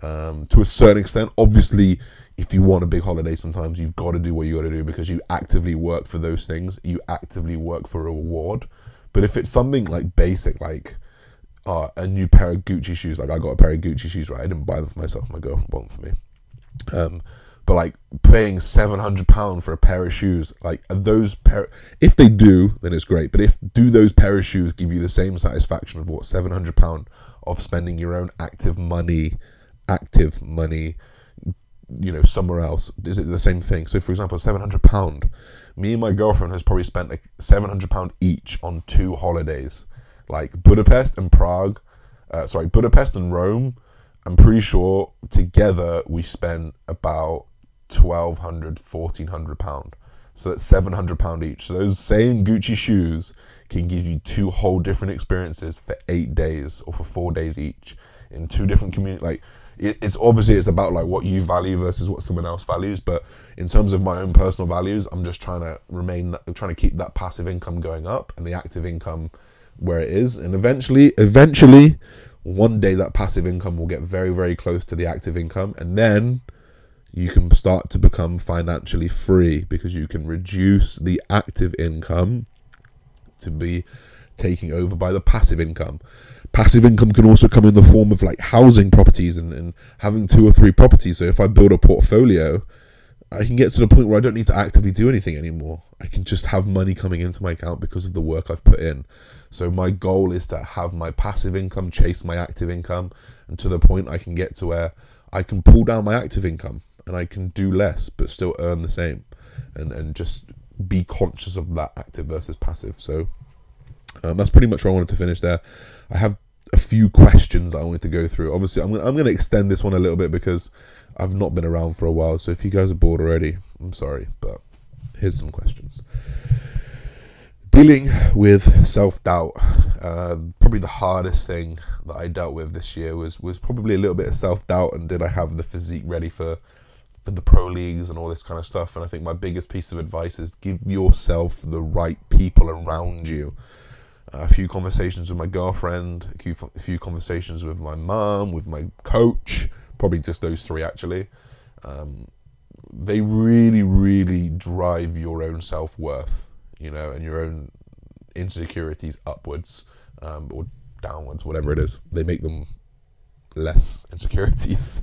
To a certain extent, obviously, if you want a big holiday, sometimes you've got to do what you got to do because you actively work for those things. You actively work for a reward. But if it's something like basic, like a new pair of Gucci shoes, like I got a pair of Gucci shoes, right? I didn't buy them for myself. My girlfriend bought them for me. But like paying £700 for a pair of shoes, like if they do, then it's great. But do those pair of shoes give you the same satisfaction of what £700 of spending your own active money, somewhere else? Is it the same thing? So, for example, £700. Me and my girlfriend has probably spent like £700 each on two holidays, like Budapest and Prague. Budapest and Rome. I'm pretty sure together we spent about £1,200, £1,400. So that's £700 each. So those same Gucci shoes can give you two whole different experiences for 8 days or for 4 days each in two different communities. Like it's obviously it's about like what you value versus what someone else values. But in terms of my own personal values, I'm just trying to keep that passive income going up and the active income where it is. And eventually, one day that passive income will get very, very close to the active income, and then you can start to become financially free because you can reduce the active income to be taking over by the passive income. Passive income can also come in the form of like housing properties and having 2 or 3 properties. So if I build a portfolio, I can get to the point where I don't need to actively do anything anymore. I can just have money coming into my account because of the work I've put in. So my goal is to have my passive income chase my active income, and to the point I can get to where I can pull down my active income and I can do less but still earn the same, and just be conscious of that active versus passive. So that's pretty much where I wanted to finish there. I have a few questions that I wanted to go through. Obviously, I'm going to extend this one a little bit because I've not been around for a while. So if you guys are bored already, I'm sorry, but here's some questions. Dealing with self-doubt. Probably the hardest thing that I dealt with this year was probably a little bit of self-doubt, and did I have the physique ready for the pro leagues and all this kind of stuff. And I think my biggest piece of advice is give yourself the right people around you. A few conversations with my girlfriend, a few conversations with my mum, with my coach, probably just those three actually. They really, really drive your own self-worth, you know, and your own insecurities upwards or downwards, whatever it is. They make them less insecurities.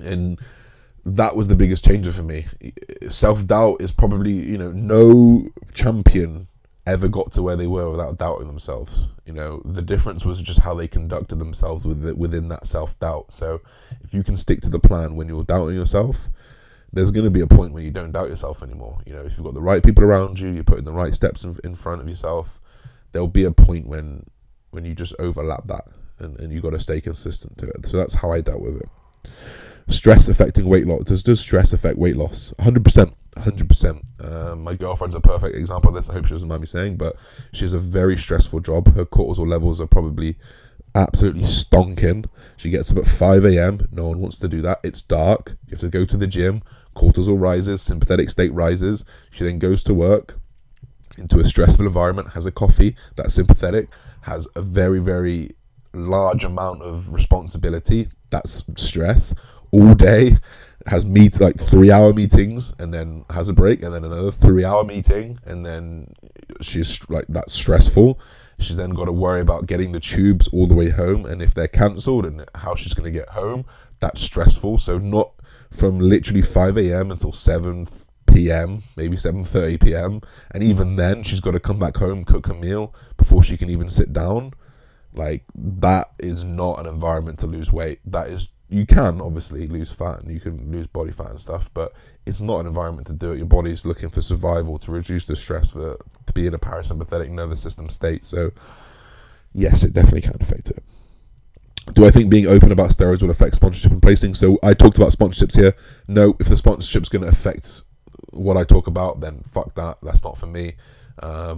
And that was the biggest changer for me. Self-doubt is probably, you know, no champion ever got to where they were without doubting themselves. You know, the difference was just how they conducted themselves within that self-doubt. So if you can stick to the plan when you're doubting yourself, there's going to be a point where you don't doubt yourself anymore. You know, if you've got the right people around you, you're putting the right steps in front of yourself, there'll be a point when you just overlap that, and you've got to stay consistent to it. So that's how I dealt with it. Stress affecting weight loss. Does stress affect weight loss? 100%. My girlfriend's a perfect example of this. I hope she doesn't mind me saying, but she has a very stressful job. Her cortisol levels are probably absolutely stonking. She gets up at 5 a.m. No one wants to do that. It's dark. You have to go to the gym. Cortisol rises. Sympathetic state rises. She then goes to work into a stressful environment, has a coffee. That's sympathetic. Has a very, very large amount of responsibility. That's stress. All day. Has meet like 3-hour meetings, and then has a break, and then another 3-hour meeting, and then she's like, that's stressful. She's then got to worry about getting the tubes all the way home, and if they're cancelled, and how she's going to get home. That's stressful. So not from literally 5 a.m. until 7 p.m, maybe 7:30 p.m, and even then she's got to come back home, cook a meal before she can even sit down. Like, that is not an environment to lose weight. That is, you can obviously lose fat and you can lose body fat and stuff, but it's not an environment to do it. Your body's looking for survival, to reduce the stress, to be in a parasympathetic nervous system state. So yes, it definitely can affect it. Do I think being open about steroids will affect sponsorship and placing? So I talked about sponsorships here. No, if the sponsorship's going to affect what I talk about, then fuck that. That's not for me. I have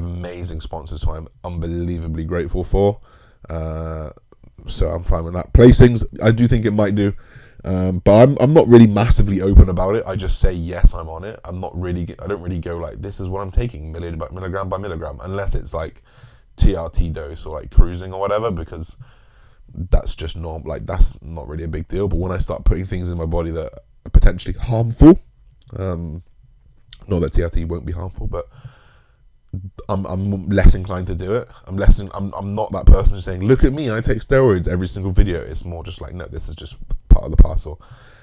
amazing sponsors who I'm unbelievably grateful for. So I'm fine with that. Placings, I do think it might do, but I'm not really massively open about it. I just say yes, I'm on it. I don't really go like, this is what I'm taking milligram by milligram, unless it's like TRT dose or like cruising or whatever, because that's just normal. Like, that's not really a big deal. But when I start putting things in my body that are potentially harmful, not that TRT won't be harmful, but I'm less inclined to do it. I'm not that person saying, look at me, I take steroids every single video. It's more just like, no, this is just part of the parcel.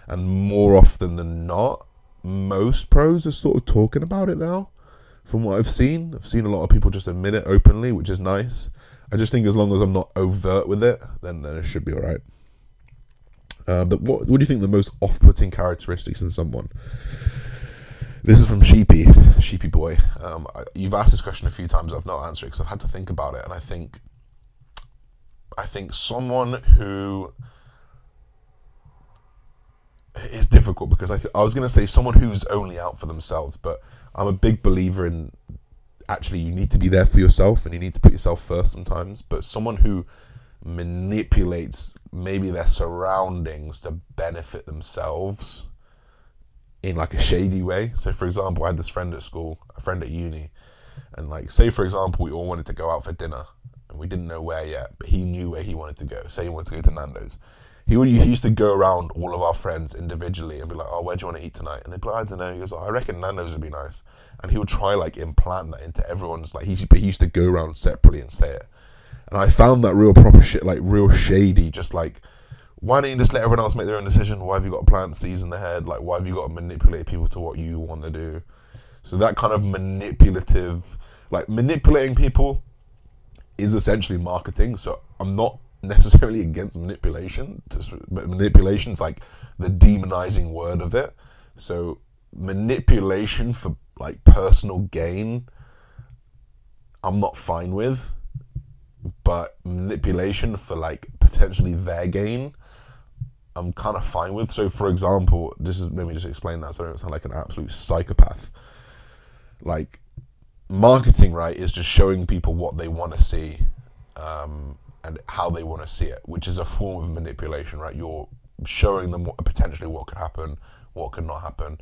And more often than not, most pros are sort of talking about it now. From what I've seen a lot of people just admit it openly, which is nice. I just think as long as I'm not overt with it, then it should be all right. But what do you think the most off-putting characteristics in someone? This is from Sheepy boy. You've asked this question a few times. I've not answered it because I've had to think about it. And I think someone who is difficult, because I was going to say someone who's only out for themselves, but I'm a big believer in, actually, you need to be there for yourself and you need to put yourself first sometimes. But someone who manipulates maybe their surroundings to benefit themselves in like a shady way. So for example, I had this friend at school, a friend at uni, and like, say for example, we all wanted to go out for dinner and we didn't know where yet, but he knew where he wanted to go. Say he wanted to go to Nando's. He used to go around all of our friends individually and be like, oh, where do you want to eat tonight? And they'd be like, I don't know. He goes, oh, I reckon Nando's would be nice. And he would try like implant that into everyone's, like, he used to go around separately and say it. And I found that real proper shit, like real shady, just like, why don't you just let everyone else make their own decision? Why have you got to plant seeds in the head? Like, why have you got to manipulate people to what you want to do? So that kind of manipulative, like manipulating people is essentially marketing. So I'm not necessarily against manipulation, but manipulation's like the demonizing word of it. So manipulation for like personal gain, I'm not fine with, but manipulation for like potentially their gain, I'm kind of fine with. So for example, let me just explain that so I don't sound like an absolute psychopath. Like, marketing, right, is just showing people what they want to see and how they want to see it, which is a form of manipulation, right? You're showing them potentially what could happen, what could not happen,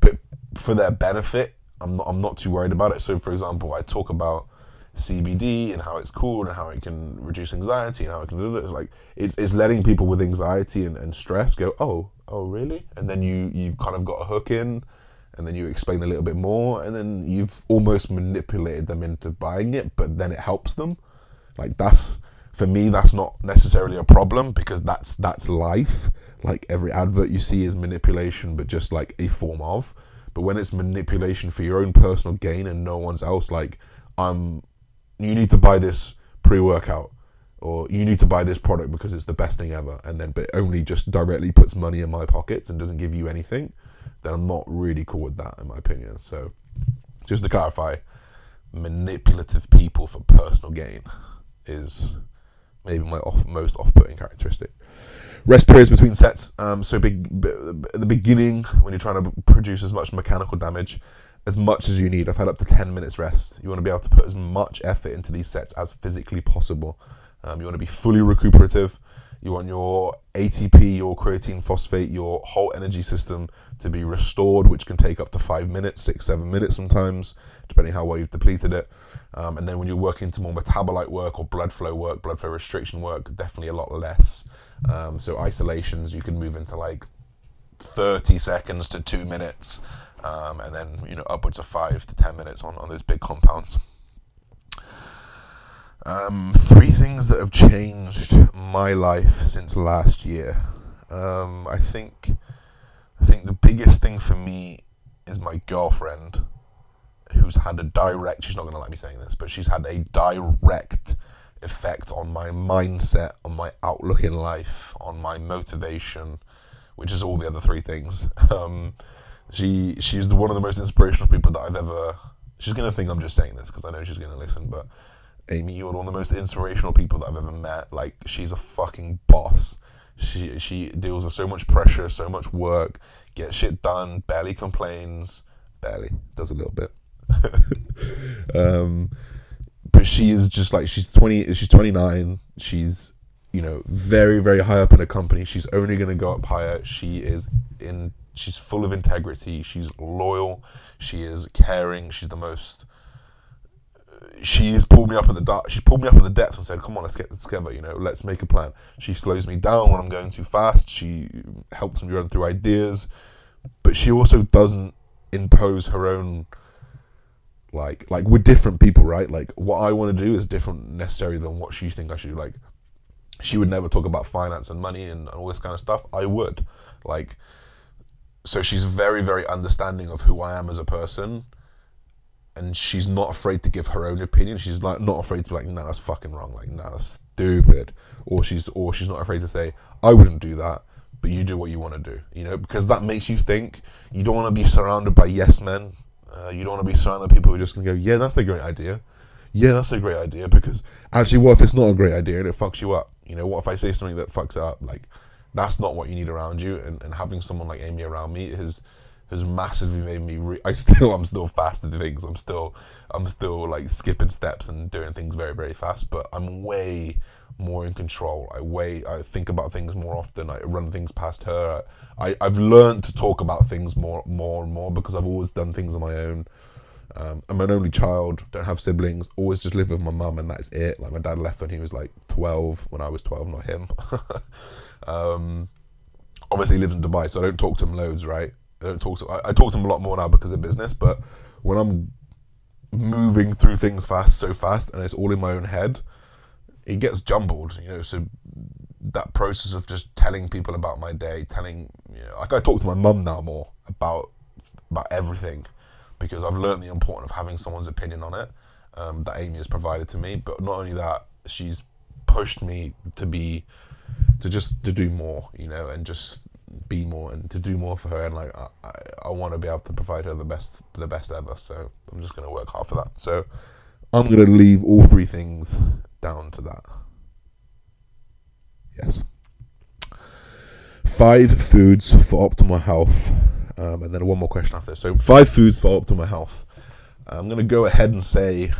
but for their benefit. I'm not too worried about it. So for example, I talk about CBD and how it's cool and how it can reduce anxiety and how it can do it. It's letting people with anxiety and stress go, oh really? And then you've kind of got a hook in, and then you explain a little bit more, and then you've almost manipulated them into buying it, but then it helps them. Like, that's, for me, that's not necessarily a problem, because that's life. Like, every advert you see is manipulation, but just like a form of. But when it's manipulation for your own personal gain and no one's else, like, you need to buy this pre-workout, or you need to buy this product because it's the best thing ever, and then but it only just directly puts money in my pockets and doesn't give you anything, then I'm not really cool with that, in my opinion. So just to clarify, manipulative people for personal gain is maybe my most off-putting characteristic. Rest periods between sets. At the beginning, when you're trying to produce as much mechanical damage as much as you need. I've had up to 10 minutes rest. You want to be able to put as much effort into these sets as physically possible. You want to be fully recuperative. You want your ATP, your creatine phosphate, your whole energy system to be restored, which can take up to 5 minutes, 6-7 minutes sometimes, depending how well you've depleted it. And then when you're working to more metabolite work or blood flow restriction work, definitely a lot less. So isolations, you can move into like 30 seconds to 2 minutes. And then, you know, upwards of 5 to 10 minutes on those big compounds. Three things that have changed my life since last year. I think the biggest thing for me is my girlfriend, who's had a direct, she's not going to like me saying this, but she's had a direct effect on my mindset, on my outlook in life, on my motivation, which is all the other three things. She's one of the most inspirational people that I've ever... She's going to think I'm just saying this because I know she's going to listen, but Amy, you're one of the most inspirational people that I've ever met. Like, she's a fucking boss. She deals with so much pressure, so much work, gets shit done, barely complains. Barely. Does a little bit. But she is just like, she's 29. She's, you know, very, very high up in a company. She's only going to go up higher. She's full of integrity, she's loyal, she is caring, she's pulled me up at the depths and said, come on, let's get this together, you know, let's make a plan. She slows me down when I'm going too fast, she helps me run through ideas, but she also doesn't impose her own, like we're different people, right? Like, what I want to do is different necessarily than what she thinks I should do. Like, she would never talk about finance and money and all this kind of stuff, I would, like... So she's very, very understanding of who I am as a person, and she's not afraid to give her own opinion. She's like not afraid to be like, nah, that's fucking wrong. Like, nah, that's stupid. Or she's not afraid to say, I wouldn't do that, but you do what you want to do. You know, because that makes you think. You don't want to be surrounded by yes men. You don't want to be surrounded by people who are just gonna go, yeah, that's a great idea. Yeah, that's a great idea. Because actually, what if it's not a great idea and it fucks you up? You know, what if I say something that fucks it up? Like. That's not what you need around you, and having someone like Amy around me has massively made me. I'm still fast at things. I'm still like skipping steps and doing things very, very fast. But I'm way more in control. I think about things more often. I run things past her. I've learned to talk about things more and more because I've always done things on my own. I'm an only child, don't have siblings, always just live with my mum, and that's it. Like, my dad left when he was like 12, when I was 12, not him. Obviously he lives in Dubai, so I don't talk to him loads, right? I talk to him a lot more now because of business, but when I'm moving through things so fast, and it's all in my own head, it gets jumbled, you know, so that process of just telling people about my day, like I talk to my mum now more about everything, because I've learned the importance of having someone's opinion on it that Amy has provided to me. But not only that, she's pushed me to do more, you know, and just be more and to do more for her. And like, I want to be able to provide her the best ever. So I'm just going to work hard for that. So I'm going to leave all three things down to that. Yes. 5 foods for optimal health. And then one more question after this. So 5 foods for optimal health. I'm going to go ahead and say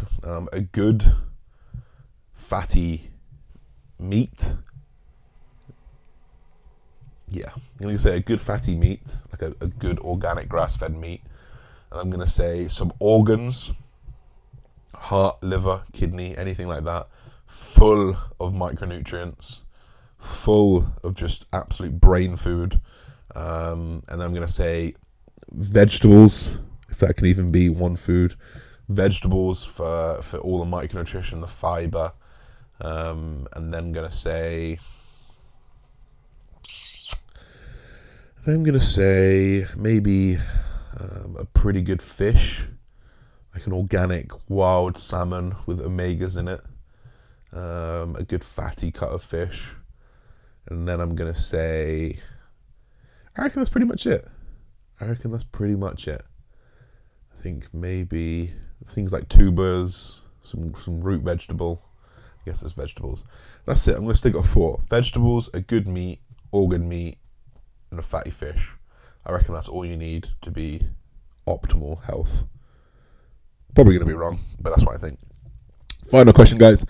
a good fatty meat. Yeah, I'm going to say a good fatty meat, like a good organic grass-fed meat. And I'm going to say some organs, heart, liver, kidney, anything like that, full of micronutrients, full of just absolute brain food. And then I'm going to say vegetables, if that can even be one food. Vegetables for all the micronutrition, the fiber. And then I'm going to say... maybe a pretty good fish. Like an organic wild salmon with omegas in it. A good fatty cut of fish. And then I'm going to say... I reckon that's pretty much it. I think maybe things like tubers, some root vegetable. I guess it's vegetables. That's it. I'm going to stick at 4. Vegetables, a good meat, organ meat, and a fatty fish. I reckon that's all you need to be optimal health. Probably going to be wrong, but that's what I think. Final question, guys.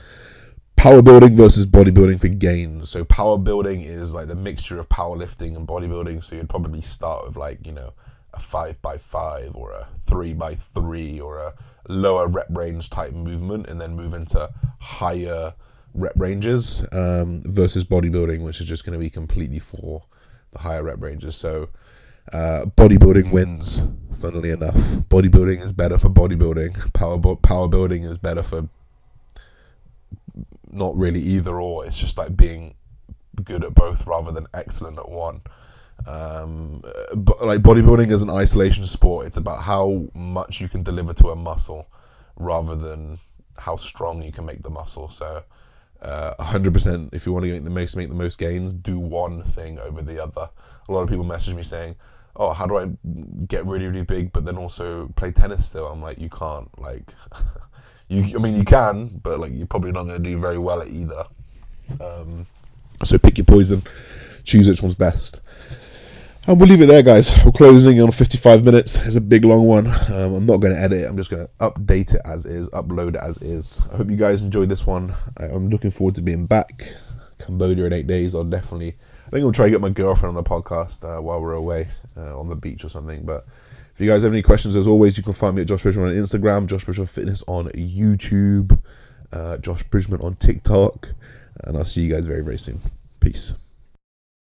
Power building versus bodybuilding for gain. So power building is like the mixture of powerlifting and bodybuilding. So you'd probably start with like, you know, a 5x5 or a 3x3 or a lower rep range type movement, and then move into higher rep ranges versus bodybuilding, which is just going to be completely for the higher rep ranges. So bodybuilding wins, funnily enough. Bodybuilding is better for bodybuilding. Power building is better for not really either or. It's just like being good at both rather than excellent at one. But like bodybuilding is an isolation sport. It's about how much you can deliver to a muscle rather than how strong you can make the muscle. So 100%, if you want to make the most gains, do one thing over the other. A lot of people message me saying, oh, how do I get really, really big but then also play tennis still? I'm like, you can't. Like... you can, but like you're probably not going to do very well at either. So pick your poison, choose which one's best. And we'll leave it there, guys. We're closing on 55 minutes. It's a big long one. I'm not going to edit it. I'm just going to update it as is, upload it as is. I hope you guys enjoyed this one. I'm looking forward to being back. Cambodia in 8 days. I think I'll try to get my girlfriend on the podcast while we're away on the beach or something, but... If you guys have any questions, as always, you can find me at Josh Bridgman on Instagram, Josh Bridgman Fitness on YouTube, Josh Bridgman on TikTok, and I'll see you guys very, very soon. Peace.